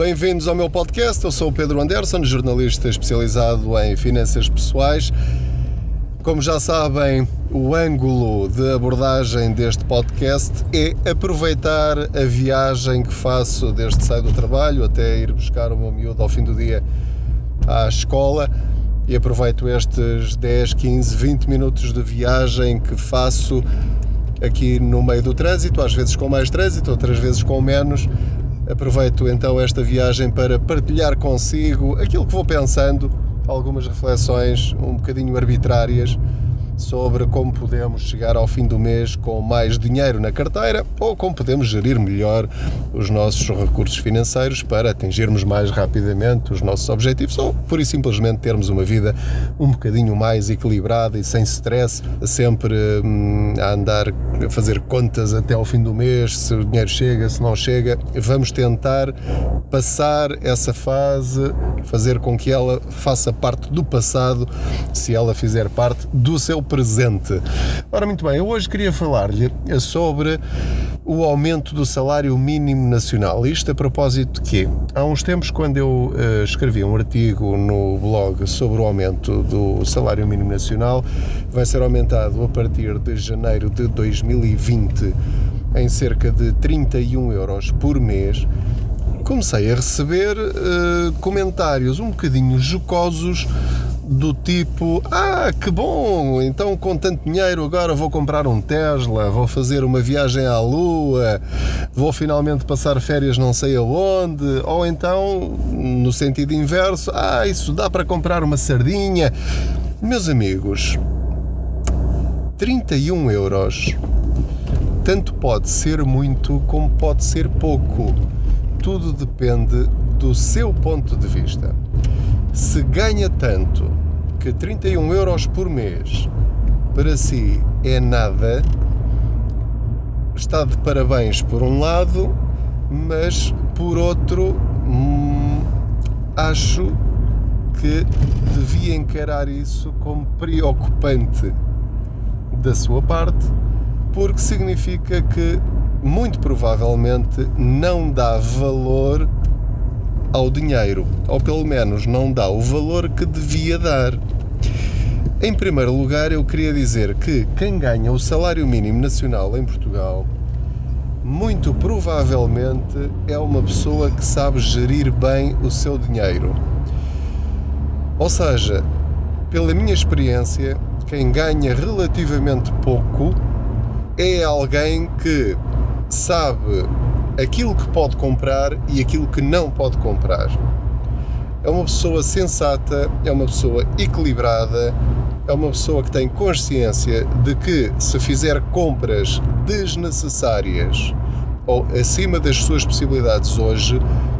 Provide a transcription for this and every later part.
Bem-vindos ao meu podcast, eu sou o Pedro Anderson, jornalista especializado em finanças pessoais. Como já sabem, o ângulo de abordagem deste podcast é aproveitar a viagem que faço desde sair do trabalho até ir buscar o meu miúdo ao fim do dia à escola, e aproveito estes 10, 15, 20 minutos de viagem que faço aqui no meio do trânsito, às vezes com mais trânsito, outras vezes com menos. Aproveito então esta viagem para partilhar consigo aquilo que vou pensando, algumas reflexões um bocadinho arbitrárias sobre como podemos chegar ao fim do mês com mais dinheiro na carteira ou como podemos gerir melhor os nossos recursos financeiros para atingirmos mais rapidamente os nossos objetivos ou, pura e simplesmente, termos uma vida um bocadinho mais equilibrada e sem stress, sempre a andar a fazer contas até ao fim do mês, se o dinheiro chega, se não chega. Vamos tentar passar essa fase, fazer com que ela faça parte do passado, se ela fizer parte do seu presente. Ora, muito bem, eu hoje queria falar-lhe sobre o aumento do salário mínimo nacional. Isto a propósito de quê? Há uns tempos, quando eu escrevi um artigo no blog sobre o aumento do salário mínimo nacional, vai ser aumentado a partir de janeiro de 2020 em cerca de 31 euros por mês, comecei a receber comentários um bocadinho jocosos do tipo: ah, que bom, então com tanto dinheiro agora vou comprar um Tesla, vou fazer uma viagem à Lua, vou finalmente passar férias não sei aonde. Ou então, no sentido inverso: ah, isso dá para comprar uma sardinha. Meus amigos, 31 euros tanto pode ser muito como pode ser pouco, tudo depende do seu ponto de vista. Se ganha tanto que 31 euros por mês para si é nada, está de parabéns por um lado, mas por outro acho que devia encarar isso como preocupante da sua parte, porque significa que muito provavelmente não dá valor ao dinheiro, ou pelo menos não dá o valor que devia dar. Em primeiro lugar, eu queria dizer que quem ganha o salário mínimo nacional em Portugal, muito provavelmente é uma pessoa que sabe gerir bem o seu dinheiro. Ou seja, pela minha experiência, quem ganha relativamente pouco é alguém que sabe aquilo que pode comprar e aquilo que não pode comprar. É uma pessoa sensata, é uma pessoa equilibrada, é uma pessoa que tem consciência de que, se fizer compras desnecessárias ou acima das suas possibilidades hoje,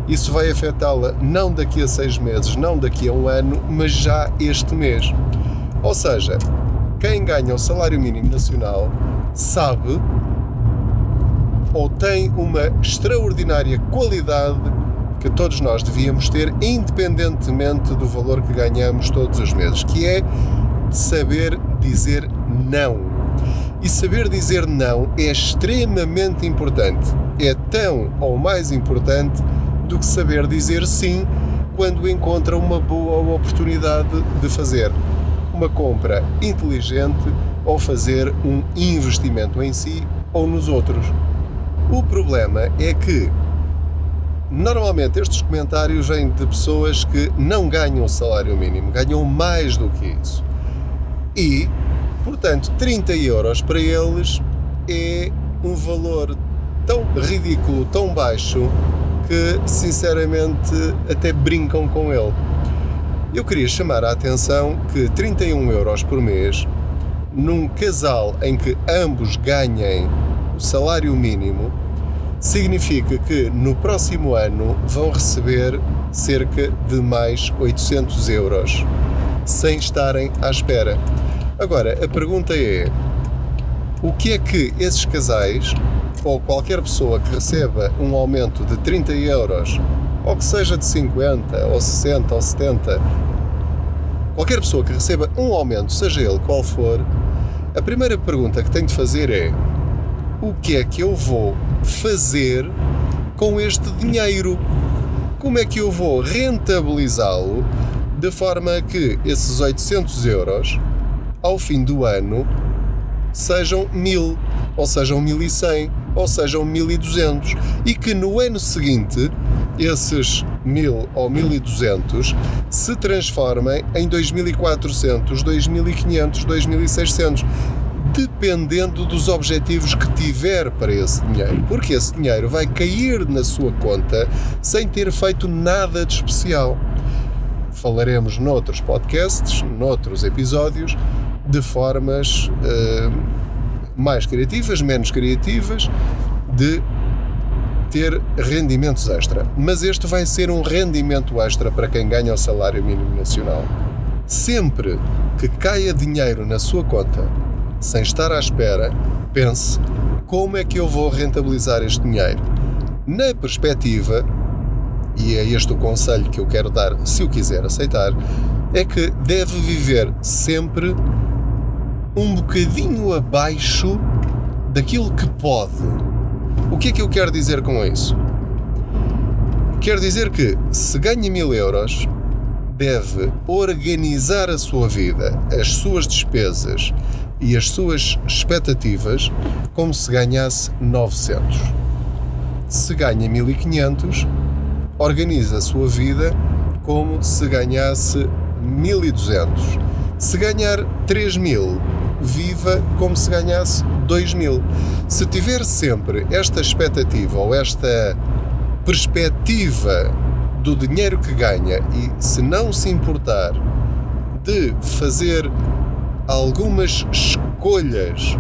isso vai afetá-la não daqui a 6 meses, não daqui a 1 ano, mas já este mês. Ou seja, quem ganha o salário mínimo nacional sabe ou tem uma extraordinária qualidade que todos nós devíamos ter, independentemente do valor que ganhamos todos os meses, que é saber dizer não. E saber dizer não é extremamente importante, é tão ou mais importante do que saber dizer sim quando encontra uma boa oportunidade de fazer uma compra inteligente ou fazer um investimento em si ou nos outros. O problema é que, normalmente, estes comentários vêm de pessoas que não ganham o salário mínimo, ganham mais do que isso. E, portanto, 30 euros para eles é um valor tão ridículo, tão baixo, que, sinceramente, até brincam com ele. Eu queria chamar a atenção que 31 euros por mês, num casal em que ambos ganhem o salário mínimo, significa que no próximo ano vão receber cerca de mais 800 euros, sem estarem à espera. Agora, a pergunta é: o que é que esses casais, ou qualquer pessoa que receba um aumento de 30 euros, ou que seja de 50, ou 60, ou 70, qualquer pessoa que receba um aumento, seja ele qual for, a primeira pergunta que tem de fazer é: o que é que eu vou fazer com este dinheiro? como é que eu vou rentabilizá-lo de forma que esses 800 euros, ao fim do ano, sejam 1000, ou sejam 1100, ou sejam 1200, e que no ano seguinte esses 1000 ou 1200 se transformem em 2400, 2500, 2600, dependendo dos objetivos que tiver para esse dinheiro, porque esse dinheiro vai cair na sua conta sem ter feito nada de especial. Falaremos noutros podcasts, noutros episódios, de formas mais criativas, menos criativas, de ter rendimentos extra. Mas este vai ser um rendimento extra para quem ganha o salário mínimo nacional. Sempre que caia dinheiro na sua conta, sem estar à espera, pense: como é que eu vou rentabilizar este dinheiro? Na perspectiva, e é este o conselho que eu quero dar, se o quiser aceitar, é que deve viver sempre um bocadinho abaixo daquilo que pode. O que é que eu quero dizer com isso? Quero dizer que, se ganha 1000 euros, deve organizar a sua vida, as suas despesas e as suas expectativas como se ganhasse 900. Se ganha 1500, organiza a sua vida como se ganhasse 1200. Se ganhar 3000, viva como se ganhasse 2000. Se tiver sempre esta expectativa ou esta perspectiva do dinheiro que ganha, e se não se importar de fazer algumas escolhas,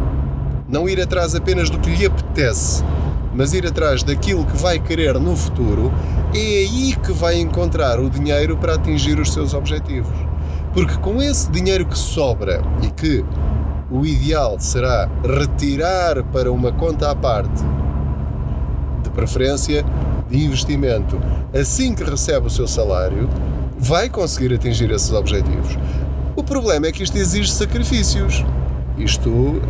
não ir atrás apenas do que lhe apetece, mas ir atrás daquilo que vai querer no futuro, é aí que vai encontrar o dinheiro para atingir os seus objetivos. Porque com esse dinheiro que sobra, e que o ideal será retirar para uma conta à parte, de preferência de investimento, assim que recebe o seu salário, vai conseguir atingir esses objetivos. O problema é que isto exige sacrifícios. Isto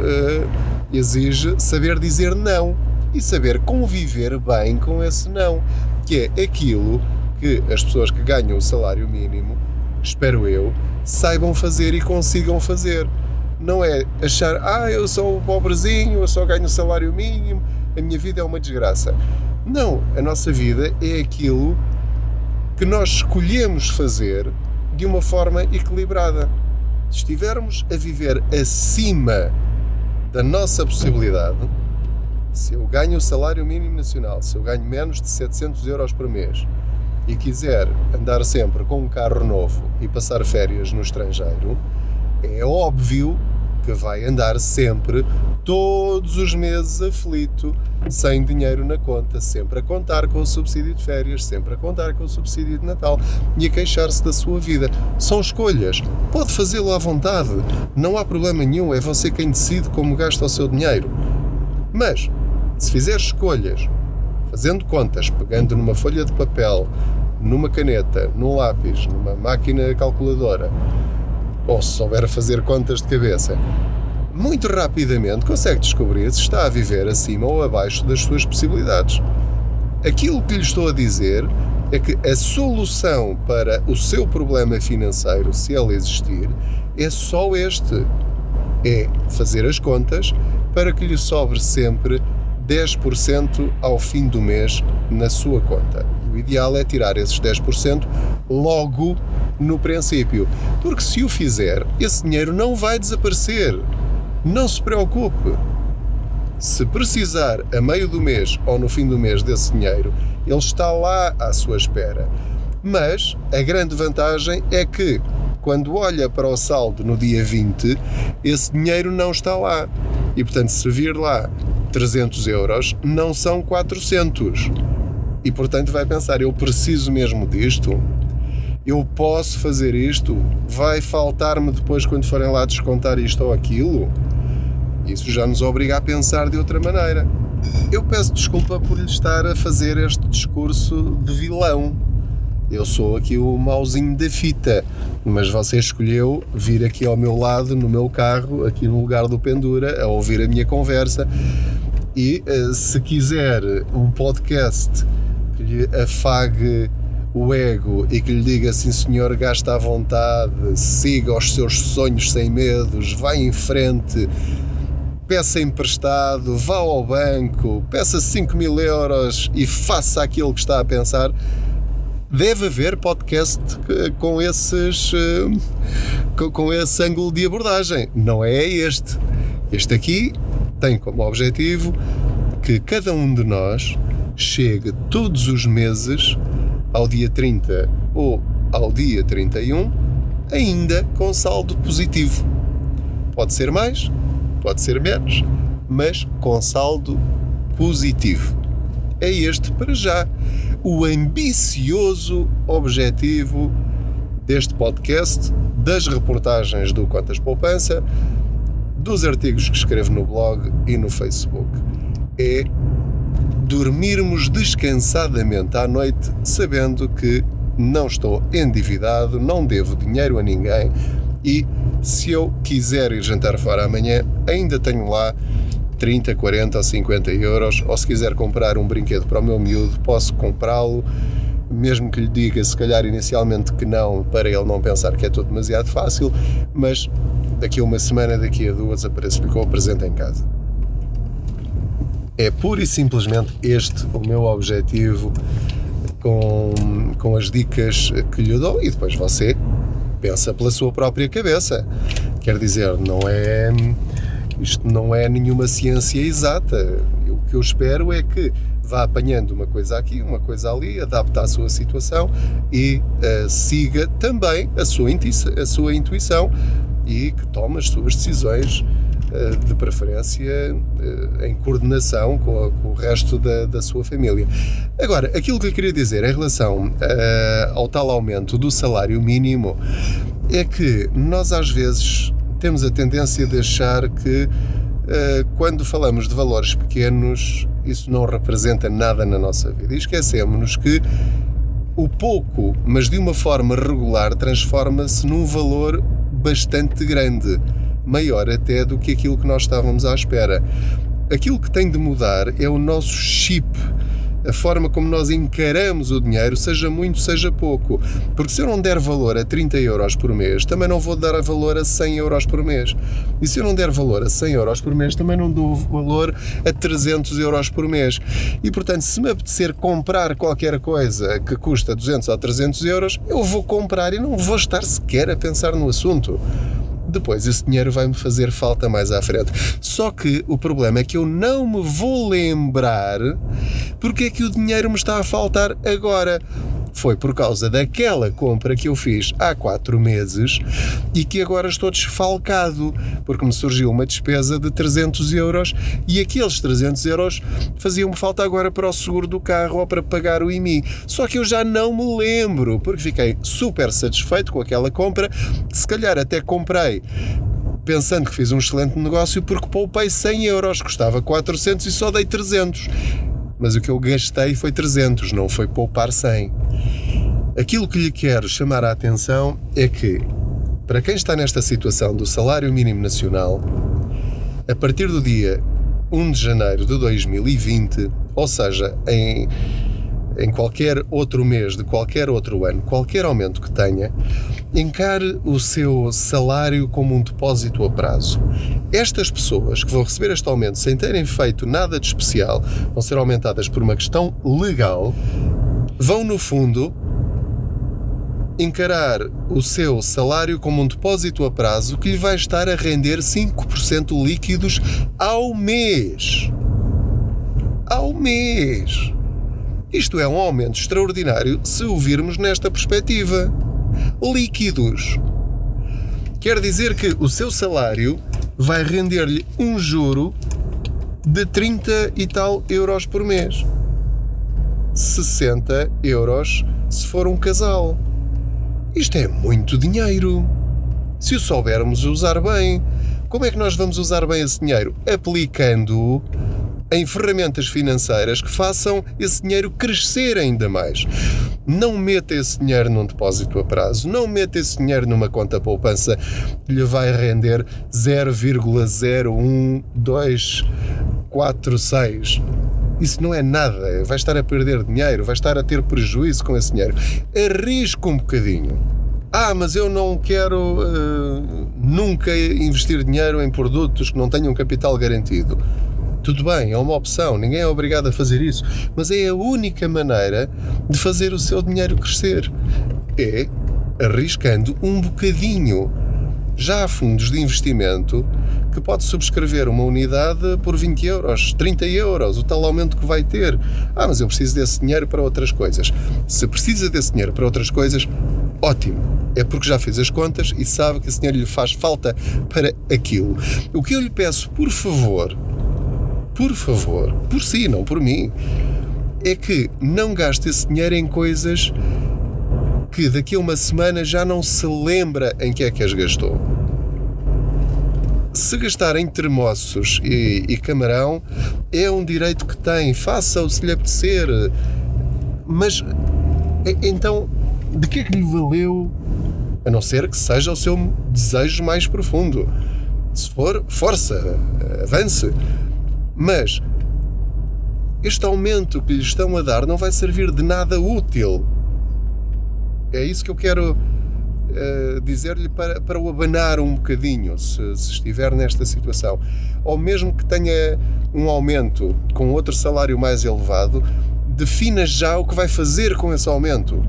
exige saber dizer não e saber conviver bem com esse não, que é aquilo que as pessoas que ganham o salário mínimo, espero eu, saibam fazer e consigam fazer. Não é achar: eu sou um pobrezinho, eu só ganho o salário mínimo, a minha vida é uma desgraça. Não, a nossa vida é aquilo que nós escolhemos fazer de uma forma equilibrada. Se estivermos a viver acima da nossa possibilidade, se eu ganho o salário mínimo nacional, se eu ganho menos de 700 euros por mês, e quiser andar sempre com um carro novo e passar férias no estrangeiro, é óbvio que vai andar sempre, todos os meses, aflito, sem dinheiro na conta, sempre a contar com o subsídio de férias, sempre a contar com o subsídio de Natal, e a queixar-se da sua vida. São escolhas, pode fazê-lo à vontade, não há problema nenhum, é você quem decide como gasta o seu dinheiro. Mas, se fizer escolhas, fazendo contas, pegando numa folha de papel, numa caneta, num lápis, numa máquina calculadora, ou se souber fazer contas de cabeça, muito rapidamente consegue descobrir se está a viver acima ou abaixo das suas possibilidades. Aquilo que lhe estou a dizer é que a solução para o seu problema financeiro, se ele existir, é só este: é fazer as contas para que lhe sobre sempre 10% ao fim do mês na sua conta. O ideal é tirar esses 10% logo no princípio, porque se o fizer, esse dinheiro não vai desaparecer. Não se preocupe. Se precisar a meio do mês ou no fim do mês desse dinheiro, ele está lá à sua espera. Mas a grande vantagem é que, quando olha para o saldo no dia 20, esse dinheiro não está lá. E, portanto, se vir lá 300 euros, não são 400. E, portanto, vai pensar: eu preciso mesmo disto? Eu posso fazer isto? Vai faltar-me depois quando forem lá descontar isto ou aquilo? Isso já nos obriga a pensar de outra maneira. Eu peço desculpa por lhe estar a fazer este discurso de vilão. Eu sou aqui o mauzinho da fita, mas você escolheu vir aqui ao meu lado, no meu carro, aqui no lugar do Pendura, a ouvir a minha conversa. E se quiser um podcast que lhe afague o ego e que lhe diga assim: senhor, gasta à vontade, siga os seus sonhos sem medos, vá em frente, peça emprestado, vá ao banco, peça 5.000 euros e faça aquilo que está a pensar. Deve haver podcast com esse ângulo de abordagem. Não é este. Este aqui tem como objetivo que cada um de nós chegue todos os meses ao dia 30 ou ao dia 31 ainda com saldo positivo. Pode ser mais, pode ser menos, mas com saldo positivo. É este, para já, o ambicioso objetivo deste podcast, das reportagens do Contas Poupança, dos artigos que escrevo no blog e no Facebook. É dormirmos descansadamente à noite, sabendo que não estou endividado, não devo dinheiro a ninguém e, se eu quiser ir jantar fora amanhã, ainda tenho lá 30, 40 ou 50 euros, ou se quiser comprar um brinquedo para o meu miúdo, posso comprá-lo, mesmo que lhe diga, se calhar inicialmente, que não, para ele não pensar que é tudo demasiado fácil, mas daqui a uma semana, daqui a duas, aparece-lhe com o presente em casa. É pura e simplesmente este o meu objetivo com as dicas que lhe dou, e depois você pensa pela sua própria cabeça. Quer dizer, isto não é nenhuma ciência exata. O que eu espero é que vá apanhando uma coisa aqui, uma coisa ali, adapta à sua situação e siga também a sua intuição e que tome as suas decisões, de preferência em coordenação com o resto da sua família. Agora, aquilo que lhe queria dizer em relação ao tal aumento do salário mínimo é que nós às vezes temos a tendência de achar que quando falamos de valores pequenos isso não representa nada na nossa vida, e esquecemos-nos que o pouco, mas de uma forma regular, transforma-se num valor bastante grande, maior até do que aquilo que nós estávamos à espera. Aquilo que tem de mudar é o nosso chip, a forma como nós encaramos o dinheiro, seja muito, seja pouco. Porque se eu não der valor a 30 euros por mês, também não vou dar valor a 100 euros por mês. E se eu não der valor a 100 euros por mês, também não dou valor a 300 euros por mês. E, portanto, se me apetecer comprar qualquer coisa que custa 200 ou 300 euros, eu vou comprar e não vou estar sequer a pensar no assunto. Depois esse dinheiro vai-me fazer falta mais à frente. Só que o problema é que eu não me vou lembrar porque é que o dinheiro me está a faltar agora. Foi por causa daquela compra que eu fiz há 4 meses e que agora estou desfalcado, porque me surgiu uma despesa de 300 euros e aqueles 300 euros faziam-me falta agora para o seguro do carro ou para pagar o IMI. Só que eu já não me lembro, porque fiquei super satisfeito com aquela compra, se calhar até comprei pensando que fiz um excelente negócio porque poupei 100 euros, custava 400 e só dei 300. Mas o que eu gastei foi 300, não foi poupar 100. Aquilo que lhe quero chamar a atenção é que, para quem está nesta situação do salário mínimo nacional, a partir do dia 1 de janeiro de 2020, ou seja, em qualquer outro mês de qualquer outro ano, qualquer aumento que tenha, encare o seu salário como um depósito a prazo. Estas pessoas que vão receber este aumento sem terem feito nada de especial, vão ser aumentadas por uma questão legal, vão, no fundo, encarar o seu salário como um depósito a prazo que lhe vai estar a render 5% líquidos ao mês. Ao mês! Isto é um aumento extraordinário se o virmos nesta perspectiva. Líquidos. Quer dizer que o seu salário vai render-lhe um juro de 30 e tal euros por mês. 60 euros se for um casal. Isto é muito dinheiro. Se o soubermos usar bem. Como é que nós vamos usar bem esse dinheiro? Aplicando-o em ferramentas financeiras que façam esse dinheiro crescer ainda mais. Não meta esse dinheiro num depósito a prazo, não meta esse dinheiro numa conta poupança que lhe vai render 0,01246. Isso não é nada. Vai estar a perder dinheiro, vai estar a ter prejuízo com esse dinheiro. Arrisca um bocadinho. Ah, mas eu não quero nunca investir dinheiro em produtos que não tenham capital garantido. Tudo bem, é uma opção, ninguém é obrigado a fazer isso, mas é a única maneira de fazer o seu dinheiro crescer. É arriscando um bocadinho. Já há fundos de investimento que pode subscrever uma unidade por 20 euros, 30 euros, o tal aumento que vai ter. Ah, mas eu preciso desse dinheiro para outras coisas. Se precisa desse dinheiro para outras coisas, ótimo. É porque já fez as contas e sabe que esse dinheiro lhe faz falta para aquilo. O que eu lhe peço, por favor, por si, não por mim, é que não gaste esse dinheiro em coisas que daqui a uma semana já não se lembra em que é que as gastou. Se gastar em termossos e camarão, é um direito que tem, faça-o se lhe apetecer, mas então de que é que lhe valeu, a não ser que seja o seu desejo mais profundo? Se for, força, avance, mas este aumento que lhe estão a dar não vai servir de nada útil. É isso que eu quero dizer-lhe para o abanar um bocadinho, se estiver nesta situação. Ou mesmo que tenha um aumento com outro salário mais elevado, defina já o que vai fazer com esse aumento.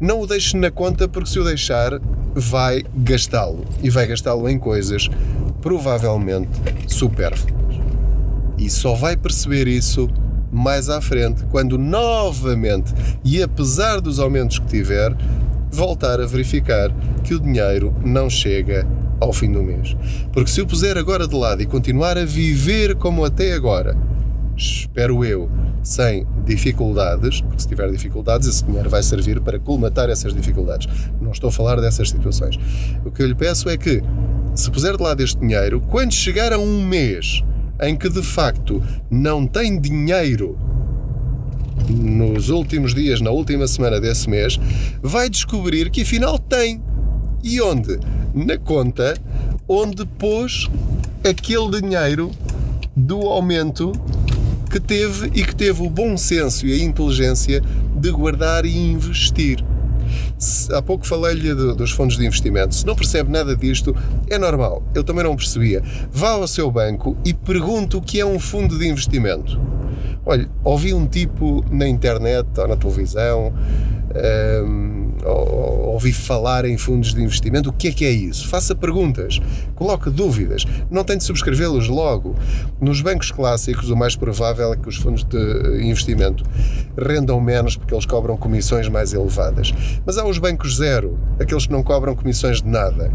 Não o deixe na conta, porque se o deixar, vai gastá-lo. E vai gastá-lo em coisas provavelmente supérfluas. E só vai perceber isso mais à frente, quando novamente, e apesar dos aumentos que tiver, voltar a verificar que o dinheiro não chega ao fim do mês. Porque se o puser agora de lado e continuar a viver como até agora, espero eu, sem dificuldades, porque se tiver dificuldades, esse dinheiro vai servir para colmatar essas dificuldades. Não estou a falar dessas situações. O que eu lhe peço é que, se puser de lado este dinheiro, quando chegar a um mês em que de facto não tem dinheiro nos últimos dias, na última semana desse mês, vai descobrir que afinal tem. E onde? Na conta onde pôs aquele dinheiro do aumento que teve e que teve o bom senso e a inteligência de guardar e investir. Há pouco falei-lhe dos fundos de investimento. Se não percebe nada disto, é normal. Eu também não percebia. Vá ao seu banco e pergunte o que é um fundo de investimento. Olha, ouvi um tipo na internet ou na televisão, ouvi falar em fundos de investimento. O que é isso? Faça perguntas, coloque dúvidas. Não tem de subscrevê-los logo. Nos bancos clássicos, o mais provável é que os fundos de investimento rendam menos, porque eles cobram comissões mais elevadas. Mas há os bancos zero, aqueles que não cobram comissões de nada.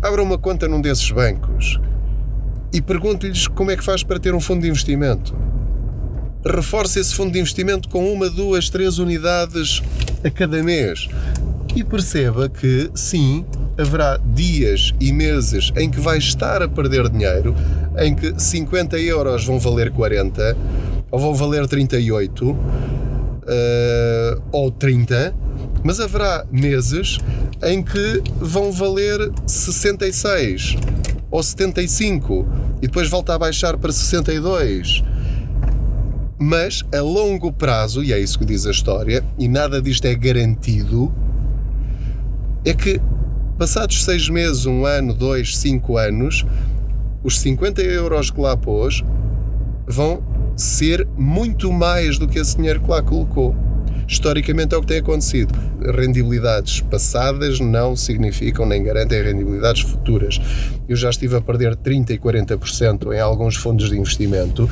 Abra uma conta num desses bancos e pergunte-lhes como é que faz para ter um fundo de investimento. Reforce esse fundo de investimento com 1, 2, 3 unidades a cada mês e perceba que sim, haverá dias e meses em que vai estar a perder dinheiro, em que 50 euros vão valer 40 ou vão valer 38 ou 30, mas haverá meses em que vão valer 66 ou 75 e depois volta a baixar para 62. Mas a longo prazo, e é isso que diz a história, e nada disto é garantido, é que passados 6 meses, 1 ano, 2, 5 anos, os 50 euros que lá pôs vão ser muito mais do que esse dinheiro que lá colocou. Historicamente é o que tem acontecido. Rendibilidades passadas não significam nem garantem rendibilidades futuras. Eu já estive a perder 30% e 40% em alguns fundos de investimento,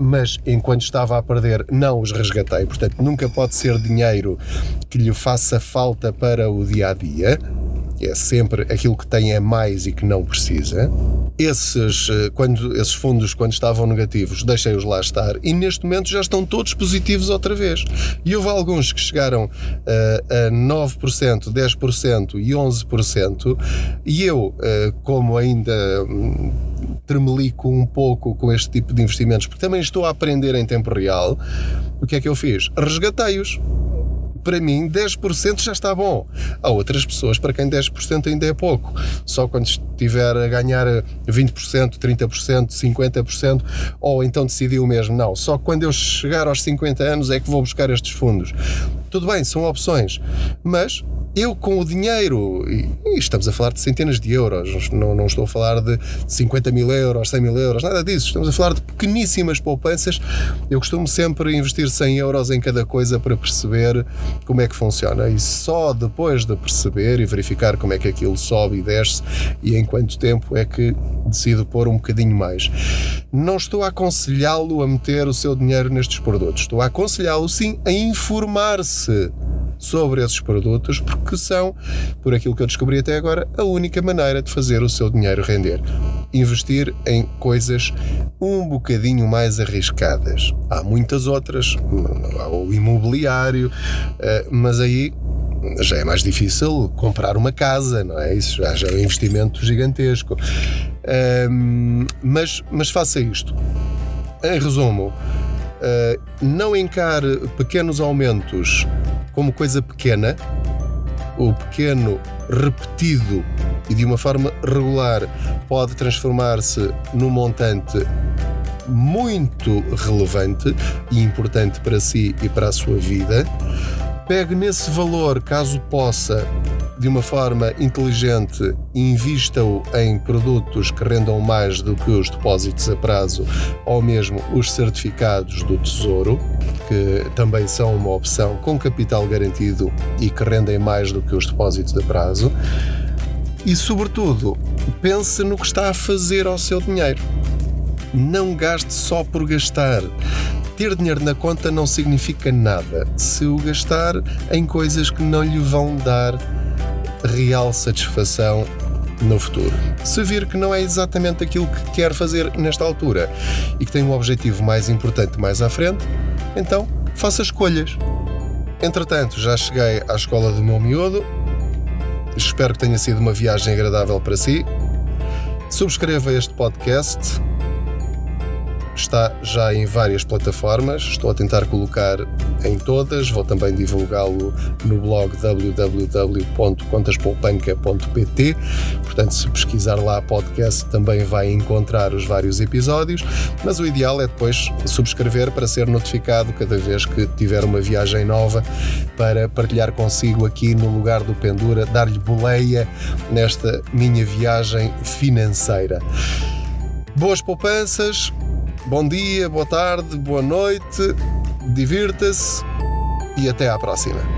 mas enquanto estava a perder não os resgatei, portanto nunca pode ser dinheiro que lhe faça falta para o dia-a-dia, é sempre aquilo que tem é mais e que não precisa. Esses fundos, quando estavam negativos, deixei-os lá estar e neste momento já estão todos positivos outra vez. E houve alguns que chegaram a 9%, 10% e 11%, e eu, como ainda tremelico um pouco com este tipo de investimentos, porque também estou a aprender em tempo real, o que é que eu fiz? Resgatei-os. para mim 10% já está bom. Há outras pessoas para quem 10% ainda é pouco. Só quando estiver a ganhar 20%, 30%, 50%, ou então decidiu mesmo, não, só quando eu chegar aos 50 anos é que vou buscar estes fundos. Tudo bem, são opções, mas eu com o dinheiro, e estamos a falar de centenas de euros, não estou a falar de 50 mil euros, 100 mil euros, nada disso, estamos a falar de pequeníssimas poupanças. Eu costumo sempre investir 100 euros em cada coisa para perceber como é que funciona, e só depois de perceber e verificar como é que aquilo sobe e desce e em quanto tempo é que decido pôr um bocadinho mais. Não estou a aconselhá-lo a meter o seu dinheiro nestes produtos, estou a aconselhá-lo sim a informar-se sobre esses produtos, porque são, por aquilo que eu descobri até agora, a única maneira de fazer o seu dinheiro render. Investir em coisas um bocadinho mais arriscadas. Há muitas outras, há o imobiliário, mas aí já é mais difícil comprar uma casa, não é? Isso já é um investimento gigantesco. Mas faça isto. Em resumo, não encare pequenos aumentos como coisa pequena. O pequeno repetido e de uma forma regular pode transformar-se num montante muito relevante e importante para si e para a sua vida. Pegue nesse valor, caso possa, de uma forma inteligente, invista-o em produtos que rendam mais do que os depósitos a prazo ou mesmo os certificados do Tesouro, que também são uma opção com capital garantido e que rendem mais do que os depósitos a prazo. E, sobretudo, pense no que está a fazer ao seu dinheiro. Não gaste só por gastar. Ter dinheiro na conta não significa nada se o gastar em coisas que não lhe vão dar real satisfação no futuro. Se vir que não é exatamente aquilo que quer fazer nesta altura e que tem um objetivo mais importante mais à frente, então faça escolhas. Entretanto, já cheguei à escola do meu miúdo. Espero que tenha sido uma viagem agradável para si. Subscreva este podcast. Está já em várias plataformas, estou a tentar colocar em todas, vou também divulgá-lo no blog www.contaspoupanca.pt, portanto, se pesquisar lá podcast também vai encontrar os vários episódios, mas o ideal é depois subscrever para ser notificado cada vez que tiver uma viagem nova, para partilhar consigo aqui no lugar do Pendura, dar-lhe boleia nesta minha viagem financeira. Boas poupanças! Bom dia, boa tarde, boa noite, divirta-se e até à próxima.